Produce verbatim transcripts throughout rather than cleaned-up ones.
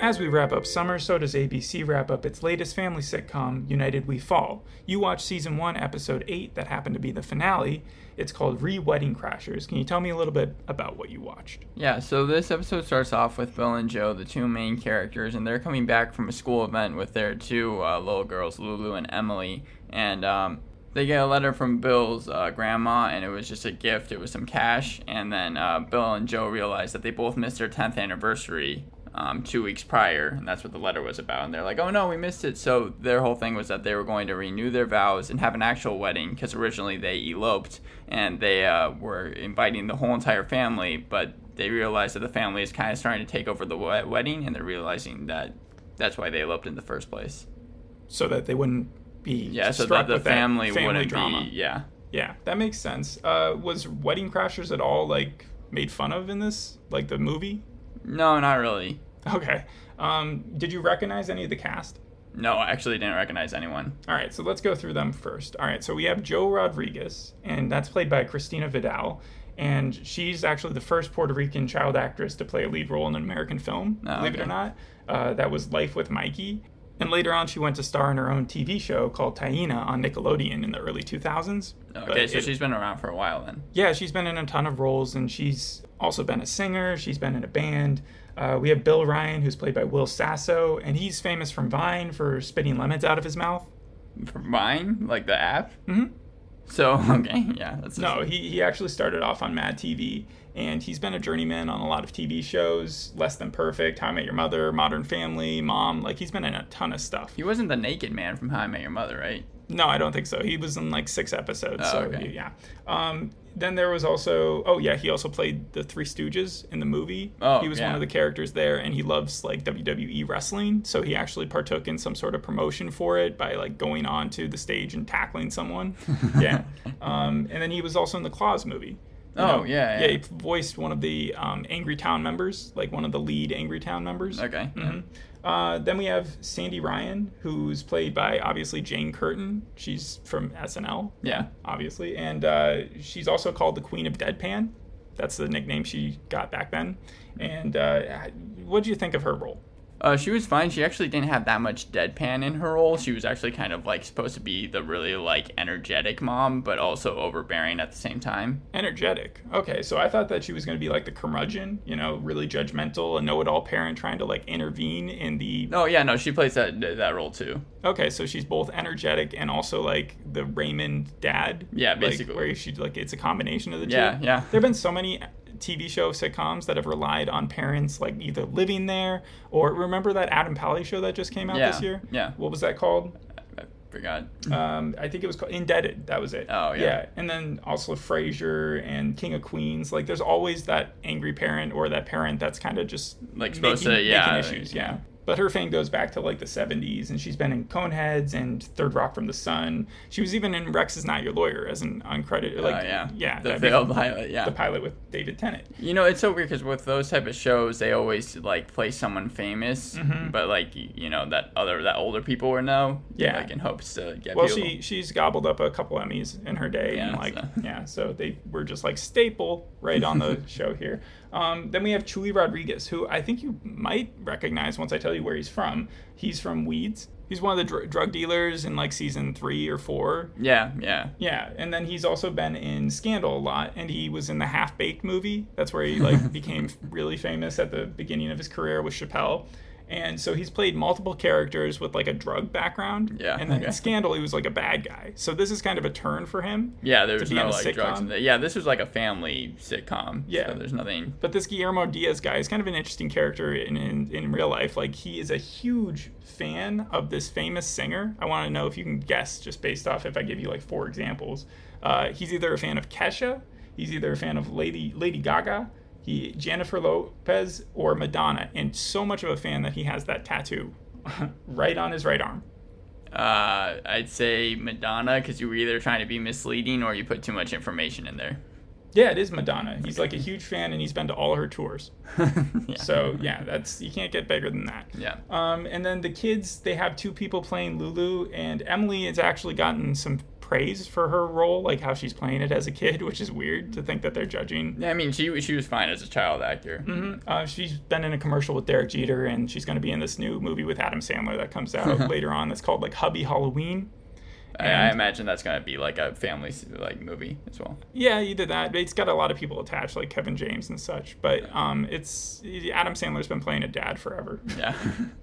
As we wrap up summer, so does A B C wrap up its latest family sitcom, United We Fall. You watch Season one, Episode eight, that happened to be the finale. It's called Re-Wedding Crashers. Can you tell me a little bit about what you watched? Yeah, so this episode starts off with Bill and Joe, the two main characters, and they're coming back from a school event with their two uh, little girls, Lulu and Emily, and um, they get a letter from Bill's uh, grandma, and it was just a gift. It was some cash, and then uh, Bill and Joe realize that they both missed their tenth anniversary Um, two weeks prior, and that's what the letter was about. And they're like, oh no, we missed it. So their whole thing was that they were going to renew their vows and have an actual wedding, because originally they eloped and they uh, were inviting the whole entire family, but they realized that the family is kind of starting to take over the wedding, and they're realizing that that's why they eloped in the first place. So that they wouldn't be yeah, so that the family, that family wouldn't drama. be yeah. Yeah, that makes sense. Uh, was Wedding Crashers at all like made fun of in this, like the movie? No, not really. Okay. Um, did you recognize any of the cast? No, I actually didn't recognize anyone. All right, so let's go through them first. All right, so we have Joe Rodriguez, and that's played by Christina Vidal, and she's actually the first Puerto Rican child actress to play a lead role in an American film, oh, believe okay. it or not. Uh, that was Life with Mikey. And later on, she went to star in her own T V show called Taina on Nickelodeon in the early two thousands. Okay, but so it, she's been around for a while then. Yeah, she's been in a ton of roles, and she's also been a singer. She's been in a band. Uh, we have Bill Ryan, who's played by Will Sasso, and he's famous from Vine for spitting lemons out of his mouth. From Vine? Like the app? Mm-hmm. So, okay, yeah. That's just... No, he, he actually started off on Mad T V, and he's been a journeyman on a lot of T V shows, Less Than Perfect, How I Met Your Mother, Modern Family, Mom. Like, he's been in a ton of stuff. He wasn't the naked man from How I Met Your Mother, right? No, I don't think so. He was in, like, six episodes. Oh, so, okay. yeah. Um, then there was also... Oh, yeah, he also played the Three Stooges in the movie. Oh, He was yeah. one of the characters there, and he loves, like, W W E wrestling, so he actually partook in some sort of promotion for it by, like, going onto the stage and tackling someone. yeah. Um, and then he was also in the Claws movie. You oh, know, yeah, yeah. Yeah, he voiced one of the um, Angry Town members, like, one of the lead Angry Town members. Okay. Mm-hmm. Uh, then we have Sandy Ryan, who's played by, obviously, Jane Curtin. She's from S N L. Yeah. Obviously. And uh, she's also called the Queen of Deadpan. That's the nickname she got back then. And uh, what do you think of her role? Uh, she was fine. She actually didn't have that much deadpan in her role. She was actually kind of, like, supposed to be the really, like, energetic mom, but also overbearing at the same time. Energetic. Okay, so I thought that she was going to be, like, the curmudgeon, you know, really judgmental, a know-it-all parent trying to, like, intervene in the... Oh, yeah, no, she plays that that role, too. Okay, so she's both energetic and also, like, the Raymond dad. Yeah, basically. Like, where she, like, it's a combination of the two. Yeah, yeah. There have been so many... T V show sitcoms that have relied on parents like either living there or remember that Adam Pally show that just came out yeah, this year? Yeah. What was that called? I, I forgot. Um, I think it was called Indebted. That was it. Oh, yeah. Yeah. And then also Frasier and King of Queens. Like there's always that angry parent or that parent that's kind of just like supposed making, to, yeah, making issues. Yeah. yeah. But her fame goes back to, like, the seventies, and she's been in Coneheads and Third Rock from the Sun. She was even in Rex is Not Your Lawyer as an uncredited, like, uh, yeah. yeah. The failed pilot, yeah. The pilot with David Tennant. You know, it's so weird, because with those type of shows, they always, like, play someone famous, mm-hmm. but, like, you know, that other, that older people will know, yeah. like, in hopes to get well, people. Well, she, she's gobbled up a couple Emmys in her day, yeah, and, like, so. yeah, so they were just, like, staple right on the show here. Um, then we have Chuy Rodriguez, who I think you might recognize once I tell you where he's from. He's from Weeds. He's one of the dr- drug dealers in, like, season three or four. Yeah, yeah. Yeah, and then he's also been in Scandal a lot, and he was in the Half-Baked movie. That's where he, like, became really famous at the beginning of his career with Chappelle. And so he's played multiple characters with, like, a drug background. Yeah. And then okay. in Scandal, he was, like, a bad guy. So this is kind of a turn for him. Yeah, there was no, like, sitcom. drugs in there. Yeah, this was, like, a family sitcom. Yeah. So there's nothing. But this Guillermo Diaz guy is kind of an interesting character in, in, in real life. Like, he is a huge fan of this famous singer. I want to know if you can guess just based off if I give you, like, four examples. Uh, he's either a fan of Kesha. He's either a fan of Lady Lady Gaga. He, Jennifer Lopez or Madonna, and so much of a fan that he has that tattoo right on his right arm. Uh, I'd say Madonna, because you were either trying to be misleading or you put too much information in there. Yeah, it is Madonna. He's like a huge fan, and he's been to all her tours. yeah. So yeah, that's you can't get bigger than that. Yeah. Um, and then the kids, they have two people playing Lulu, and Emily has actually gotten some praise for her role, like how she's playing it as a kid, which is weird to think that they're judging. Yeah, I mean, she she was fine as a child actor. Mm-hmm. Uh, she's been in a commercial with Derek Jeter, and she's going to be in this new movie with Adam Sandler that comes out later on. That's called like Hubby Halloween. And I imagine that's going to be like a family like movie as well. Yeah, either that. It's got a lot of people attached, like Kevin James and such. But um, it's Adam Sandler's been playing a dad forever. Yeah.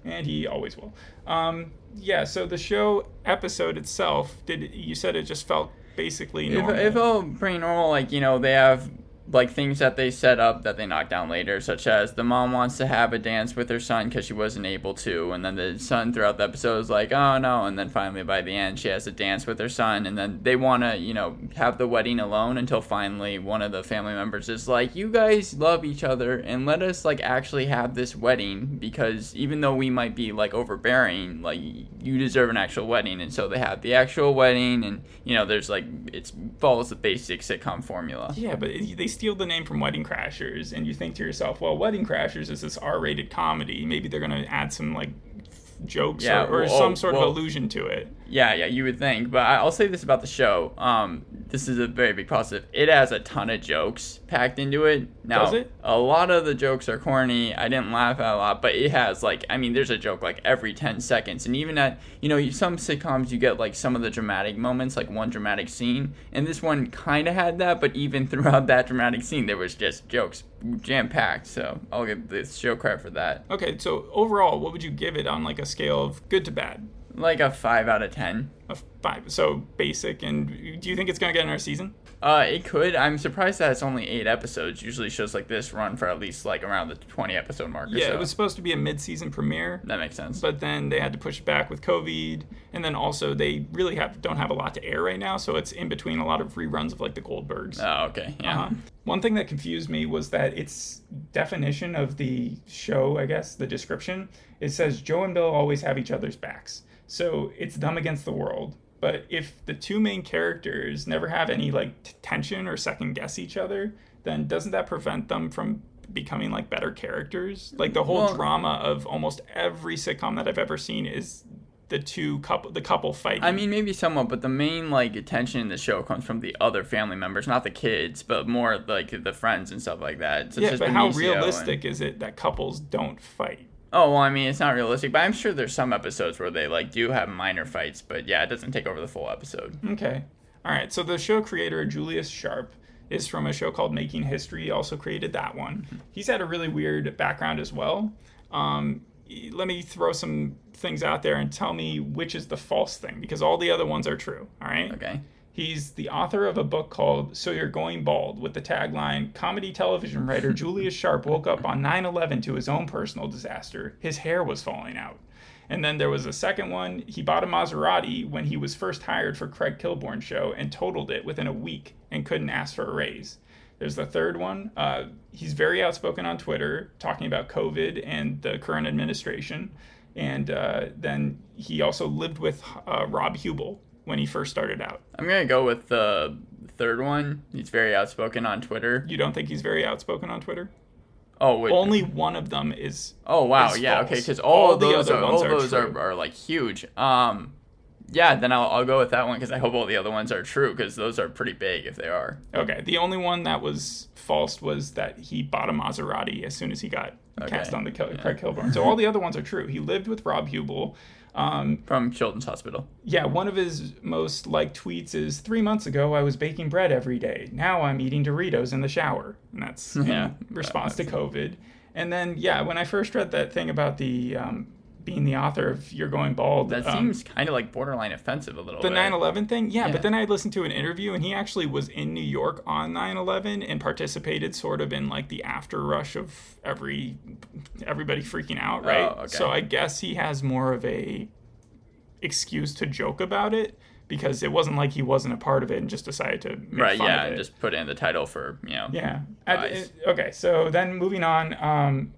And he always will. Um, yeah, so the show episode itself, did you said it just felt basically normal. It, it felt pretty normal. Like, you know, they have like things that they set up that they knock down later, such as the mom wants to have a dance with her son because she wasn't able to, and then the son throughout the episode is like, oh no, and then finally by the end she has a dance with her son, and then they want to, you know, have the wedding alone until finally one of the family members is like, you guys love each other and let us like actually have this wedding, because even though we might be like overbearing, like you deserve an actual wedding. And so they have the actual wedding, and you know, there's like, it follows the basic sitcom formula. Yeah, but they steal the name from Wedding Crashers, and you think to yourself, well, Wedding Crashers is this R-rated comedy, maybe they're going to add some like f- jokes yeah, or, or well, some sort well, of allusion to it. Yeah, yeah, you would think. But I'll say this about the show, um, this is a very big positive, it has a ton of jokes packed into it. Now, does it? A lot of the jokes are corny, I didn't laugh at a lot, but it has like, I mean, there's a joke like every ten seconds, and even at, you know, some sitcoms you get like some of the dramatic moments, like one dramatic scene, and this one kind of had that, but even throughout that dramatic scene there was just jokes jam-packed, so I'll give this show credit for that. Okay, so overall, what would you give it on like a scale of good to bad? Like a five out of ten. A five, so basic. And do you think it's going to get another season? Uh, it could. I'm surprised that it's only eight episodes. Usually shows like this run for at least like around the twenty episode mark or yeah, so. It was supposed to be a mid-season premiere. That makes sense. But then they had to push it back with COVID. And then also they really have don't have a lot to air right now, so it's in between a lot of reruns of like the Goldbergs. Oh, okay. Yeah. Uh-huh. One thing that confused me was that its definition of the show, I guess, the description, it says Joe and Bill always have each other's backs. So it's them against the world. But if the two main characters never have any like t- tension or second guess each other, then doesn't that prevent them from becoming like better characters? Like the whole well, drama of almost every sitcom that I've ever seen is the two couple, the couple fighting. I mean, maybe somewhat, but the main like attention in the show comes from the other family members, not the kids, but more like the friends and stuff like that. So yeah, it's just but how realistic and... is it that couples don't fight? Oh, well, I mean, it's not realistic, but I'm sure there's some episodes where they, like, do have minor fights, but, yeah, it doesn't take over the full episode. Okay. All right, so the show creator, Julius Sharp, is from a show called Making History, also created that one. He's had a really weird background as well. Um, let me throw some things out there and tell me which is the false thing, because all the other ones are true, all right? Okay. He's the author of a book called So You're Going Bald, with the tagline, comedy television writer Julius Sharp woke up on nine eleven to his own personal disaster. His hair was falling out. And then there was a second one. He bought a Maserati when he was first hired for Craig Kilborn's show and totaled it within a week and couldn't ask for a raise. There's the third one. Uh, he's very outspoken on Twitter, talking about COVID and the current administration. And uh, then he also lived with uh, Rob Huebel when he first started out. I'm going to go with the third one. He's very outspoken on Twitter. You don't think he's very outspoken on Twitter? Oh, wait. Only one of them is Oh, wow. Is yeah, false. Okay, because all, all of those, are, all are, those are, are, like, huge. Um, yeah, then I'll, I'll go with that one because I hope all the other ones are true because those are pretty big if they are. Okay, the only one that was false was that he bought a Maserati as soon as he got okay. cast on the Craig yeah. Kilborn. So all the other ones are true. He lived with Rob Huebel. Um, From Children's Hospital. Yeah, one of his most liked tweets is, three months ago I was baking bread every day. Now I'm eating Doritos in the shower. And that's yeah, in response that to COVID. And then, yeah, when I first read that thing about the um, being the author of You're Going Bald. That um, seems kind of like borderline offensive a little the bit. The nine eleven thing? Yeah, yeah, but then I listened to an interview, and he actually was in New York on nine eleven and participated sort of in like the after rush of every everybody freaking out, right? Oh, okay. So I guess he has more of a excuse to joke about it because it wasn't like he wasn't a part of it and just decided to make right, fun yeah, of it. Right, yeah, and just put in the title for, you know. Yeah. I, it, okay, so then moving on, um,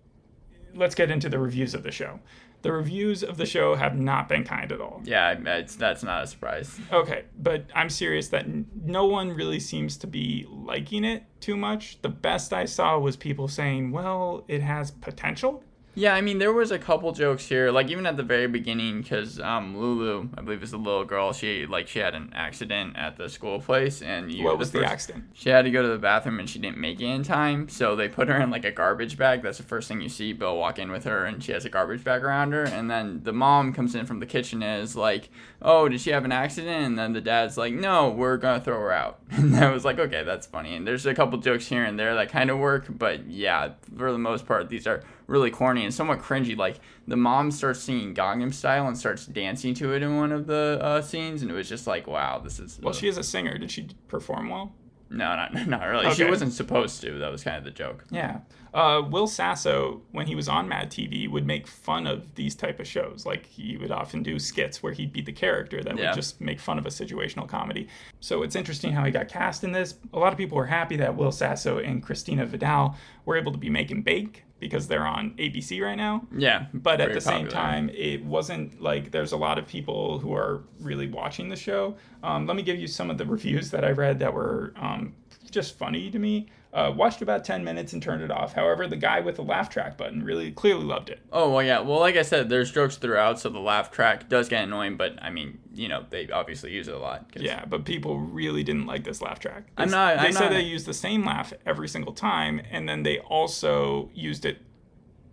let's get into the reviews of the show. The reviews of the show have not been kind at all. Yeah, it's, that's not a surprise. Okay, but I'm serious that no one really seems to be liking it too much. The best I saw was people saying, well, it has potential. Yeah, I mean, there was a couple jokes here, like even at the very beginning, because um, Lulu, I believe is the little girl, she like she had an accident at the school place. And you, what was the, the first, accident? She had to go to the bathroom and she didn't make it in time, so they put her in like a garbage bag. That's the first thing you see, Bill walk in with her, and she has a garbage bag around her. And then the mom comes in from the kitchen and is like, oh, did she have an accident? And then the dad's like, no, we're going to throw her out. And I was like, okay, that's funny. And there's a couple jokes here and there that kind of work, but yeah, for the most part, these are really corny and somewhat cringy. Like the mom starts singing Gangnam Style and starts dancing to it in one of the uh, scenes, and it was just like, wow, this is. Well, uh... she is a singer. Did she perform well? No, not not really. Okay. She wasn't supposed to. That was kind of the joke. Yeah. Uh, Will Sasso, when he was on Mad T V, would make fun of these type of shows. Like he would often do skits where he'd be the character that yeah. would just make fun of a situational comedy. So it's interesting how he got cast in this. A lot of people were happy that Will Sasso and Christina Vidal were able to be making bake, because they're on A B C right now. Yeah. But at the same popular. time, it wasn't like there's a lot of people who are really watching the show. Um, let me give you some of the reviews that I read that were um, just funny to me. Uh, watched about ten minutes and turned it off. However, the guy with the laugh track button really clearly loved it. Oh, well, yeah. Well, like I said, there's jokes throughout, so the laugh track does get annoying, but, I mean, you know, they obviously use it a lot. Cause... Yeah, but people really didn't like this laugh track. They, I'm not... They I'm said not... they used the same laugh every single time, and then they also used it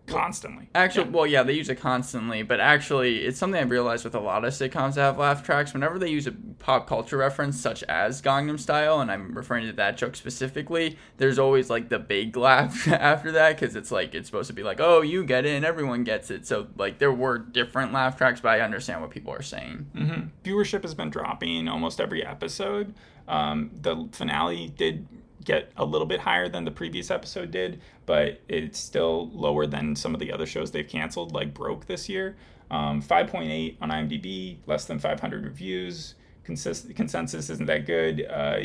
constantly. Actually, yeah. well, yeah, they use it constantly, but actually, it's something I've realized with a lot of sitcoms that have laugh tracks. Whenever they use a pop culture reference, such as Gangnam Style, and I'm referring to that joke specifically, there's always, like, the big laugh after that, because it's, like, it's supposed to be like, oh, you get it, and everyone gets it. So, like, there were different laugh tracks, but I understand what people are saying. Mm-hmm. Viewership has been dropping almost every episode. Um, the finale did get a little bit higher than the previous episode did, but it's still lower than some of the other shows they've canceled, like Broke this year. Um, five point eight on IMDb, less than five hundred reviews. Consist- consensus isn't that good. Uh,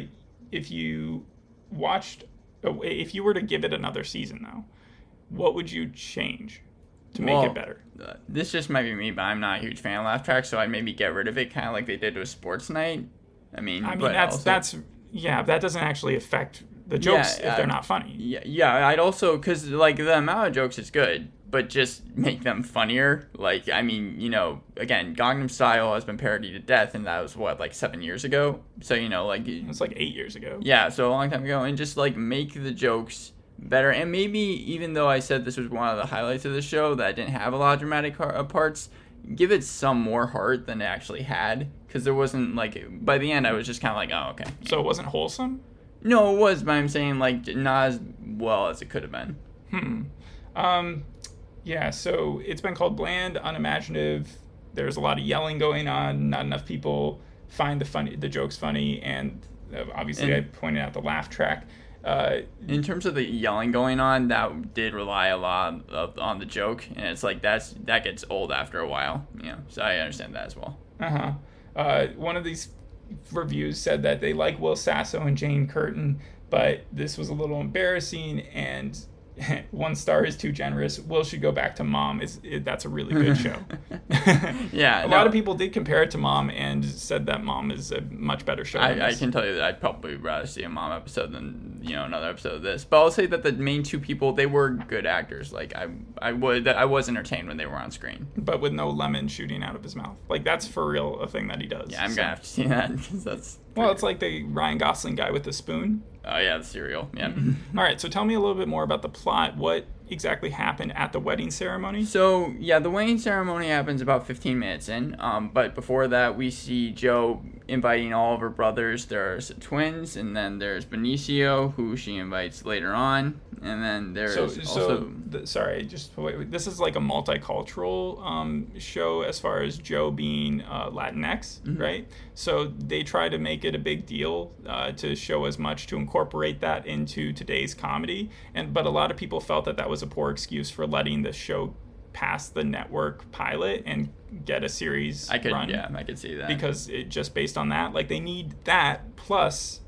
if you watched, if you were to give it another season, though, what would you change to make well, it better? Uh, this just might be me, but I'm not a huge fan of laugh tracks, so I'd maybe get rid of it, kind of like they did with Sports Night. I mean, I mean but that's also- that's. Yeah, that doesn't actually affect the jokes yeah, if they're I, not funny. Yeah, yeah. I'd also, because, like, the amount of jokes is good, but just make them funnier. Like, I mean, you know, again, Gangnam Style has been parodied to death, and that was, what, like, seven years ago? So, you know, like... It's like eight years ago. Yeah, so a long time ago. And just, like, make the jokes better. And maybe, even though I said this was one of the highlights of the show, that didn't have a lot of dramatic parts, give it some more heart than it actually had, because there wasn't, like, by the end I was just kind of like, oh, okay. So it wasn't wholesome? No, it was, but I'm saying, like, not as well as it could have been. Hmm. Um, yeah, so it's been called bland, unimaginative, there's a lot of yelling going on, not enough people find the funny, the jokes funny, and obviously and- I pointed out the laugh track. Uh, in terms of the yelling going on, that did rely a lot of, on the joke, and it's like that's that gets old after a while, you know, so I understand that as well. Uh-huh. Uh, one of these reviews said that they like Will Sasso and Jane Curtin, but this was a little embarrassing, and one star is too generous. Will should go back to Mom. Is it, that's a really good show. yeah. A no, lot of people did compare it to Mom and said that Mom is a much better show. I, I can tell you that I'd probably rather see a Mom episode than, you know, another episode of this. But I'll say that the main two people, they were good actors. Like I, I would, I was entertained when they were on screen. But with no lemon shooting out of his mouth, like that's for real a thing that he does. Yeah, I'm so. gonna have to see that because that's. Well, it's like the Ryan Gosling guy with the spoon. Oh, yeah, the cereal. Yeah. All right, so tell me a little bit more about the plot. What exactly happened at the wedding ceremony? So, yeah, the wedding ceremony happens about fifteen minutes in. Um, but before that, we see Joe inviting all of her brothers. There's twins, and then there's Benicio, who she invites later on. And then there's so, so also... The, sorry, just wait, wait. This is like a multicultural um, show as far as Joe being uh, Latinx, mm-hmm. right? So they try to make it a big deal uh, to show as much, to incorporate that into today's comedy. And but a lot of people felt that that was a poor excuse for letting the show pass the network pilot and get a series I could, run. Yeah, I could see that. Because it just based on that, like they need that plus...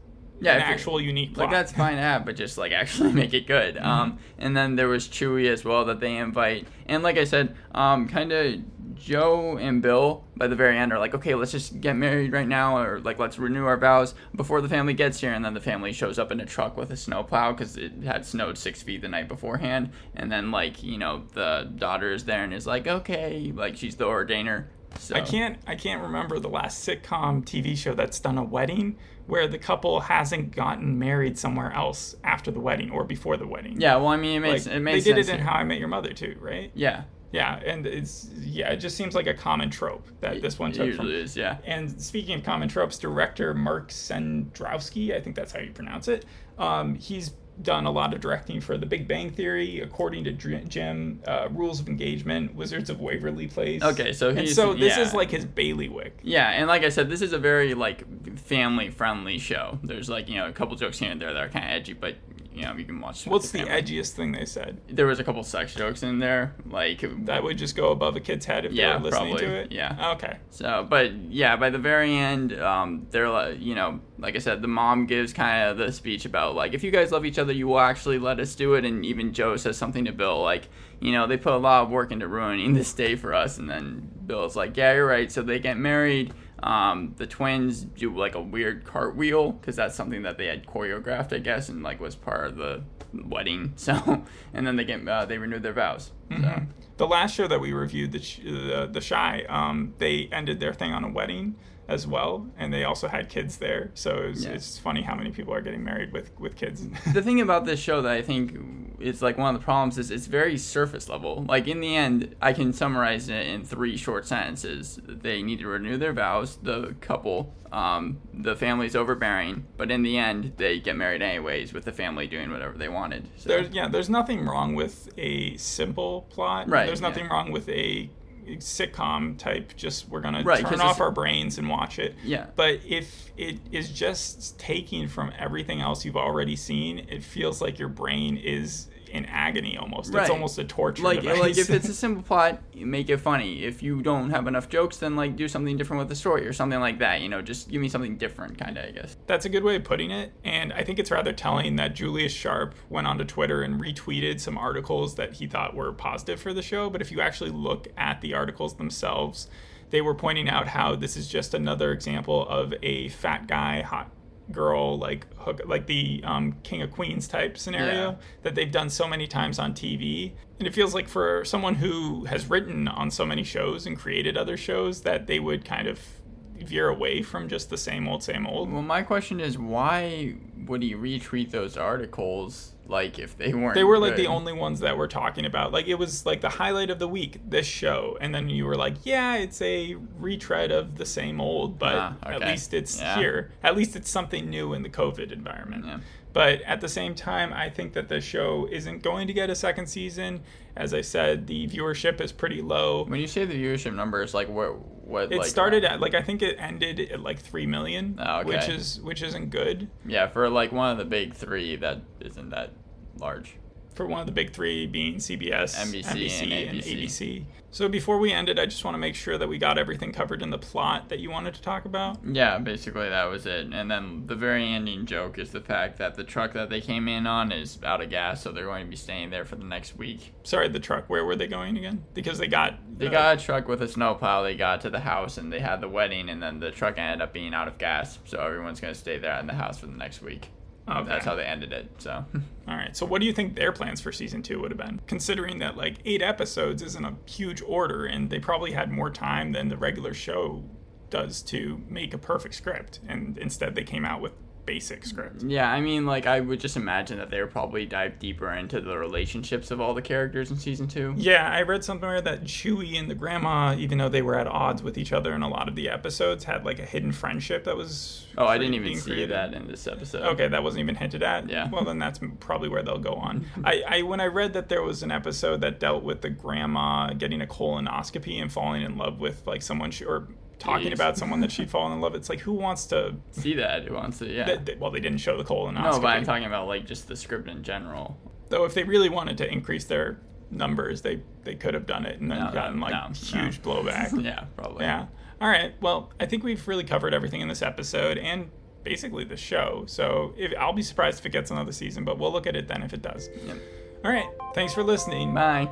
yeah, an actual it, unique plot. Like, that's fine to have, but just, like, actually make it good. Mm-hmm. Um, and then there was Chewie as well that they invite. And like I said, um, kind of Joe and Bill, by the very end, are like, okay, let's just get married right now, or, like, let's renew our vows before the family gets here. And then the family shows up in a truck with a snowplow because it had snowed six feet the night beforehand. And then, like, you know, the daughter is there and is like, okay, like, she's the ordainer. So. I can't I can't remember the last sitcom T V show that's done a wedding where the couple hasn't gotten married somewhere else after the wedding or before the wedding. Yeah, well, I mean, it makes, like, it makes sense. They did sense. It in How I Met Your Mother, too, right? Yeah. Yeah, and it's, yeah, it just seems like a common trope that this one took usually from. Usually is, yeah. And speaking of common tropes, director Mark Sandrowski, I think that's how you pronounce it, um, he's done a lot of directing for The Big Bang Theory, According to Jim, uh, Rules of Engagement, Wizards of Waverly Place. Okay, so he's... And so this yeah. is like his bailiwick. Yeah, and like I said, this is a very, like, family-friendly show. There's, like, you know, a couple jokes here and there that are kind of edgy, but... You know, you can watch. What's the, the edgiest thing they said? There was a couple sex jokes in there, like that would just go above a kid's head if yeah, they were listening probably, to it. Yeah. Oh, okay. So, but yeah, by the very end, um, they're you know, like I said, the mom gives kind of the speech about like, if you guys love each other, you will actually let us do it. And even Joe says something to Bill like, you know, they put a lot of work into ruining this day for us. And then Bill's like, yeah, you're right. So they get married. Um, the twins do, like, a weird cartwheel, because that's something that they had choreographed, I guess, and, like, was part of the wedding, so, and then they get, uh, they renewed their vows, so. Mm-hmm. The last show that we reviewed, The the, the Shy, um, they ended their thing on a wedding as well, and they also had kids there, so it was, yeah. It's funny how many people are getting married with, with kids. The thing about this show that I think is, like, one of the problems is it's very surface level. Like, in the end, I can summarize it in three short sentences. They need to renew their vows, the couple, um, the family's overbearing, but in the end, they get married anyways with the family doing whatever they wanted. So. There's, yeah, there's nothing wrong with a simple plot. Right. There's nothing yeah. wrong with a... sitcom type, just we're gonna right, turn off our brains and watch it. Yeah. But if it is just taking from everything else you've already seen, it feels like your brain is in agony almost. Right. It's almost a torture like, device. Like if it's a simple plot, make it funny. If you don't have enough jokes, then like do something different with the story or something like that. You know, just give me something different, kind of, I guess. That's a good way of putting it. And I think it's rather telling that Julius Sharp went onto Twitter and retweeted some articles that he thought were positive for the show. But if you actually look at the articles themselves, they were pointing out how this is just another example of a fat guy, hot girl, like hook, like the um, King of Queens type scenario yeah. that they've done so many times on T V. And it feels like for someone who has written on so many shows and created other shows that they would kind of veer away from just the same old, same old. Well, my question is, why would he retweet those articles? Like if they weren't they were like good. The only ones that we're talking about, like it was like the highlight of the week, this show, and then you were like, yeah, it's a retread of the same old, but ah, okay. at least it's yeah. here, at least it's something new in the COVID environment. Yeah. But at the same time, I think that the show isn't going to get a second season. As I said, the viewership is pretty low. When you say the viewership numbers, like what what it like, started at, like I think it ended at like three million. Oh, okay. which is which isn't good. Yeah, for like one of the big three, that isn't that large. For one of the big three being C B S, N B C, N B C and A B C. So before we ended, I just want to make sure that we got everything covered in the plot that you wanted to talk about. Yeah, basically that was it. And then the very ending joke is the fact that the truck that they came in on is out of gas, so they're going to be staying there for the next week. Sorry, the truck. Where were they going again? Because they got... The... They got a truck with a snowplow. They got to the house, and they had the wedding, and then the truck ended up being out of gas. So everyone's going to stay there in the house for the next week. Okay. That's how they ended it, so. All right, so what do you think their plans for season two would have been? Considering that, like, eight episodes isn't a huge order, and they probably had more time than the regular show does to make a perfect script, and instead they came out with basic script. Yeah, I mean, like, I would just imagine that they would probably dive deeper into the relationships of all the characters in season two. Yeah, I read somewhere that Chewie and the grandma, even though they were at odds with each other in a lot of the episodes, had, like, a hidden friendship that was... Oh, I didn't even see created. That in this episode. Okay, that wasn't even hinted at? Yeah. Well, then that's probably where they'll go on. I, I when I read that there was an episode that dealt with the grandma getting a colonoscopy and falling in love with, like, someone... She, or talking Jeez. About someone that she'd fallen in love. It's like, who wants to see that? Who wants to? Yeah. Th- th- well, they didn't show the colonoscopy. No, but I'm talking about like just the script in general. Though, if they really wanted to increase their numbers, they they could have done it and then no, gotten like no, huge no. blowback. Yeah, probably. Yeah. All right. Well, I think we've really covered everything in this episode and basically the show. So if, I'll be surprised if it gets another season, but we'll look at it then if it does. Yep. All right. Thanks for listening. Bye.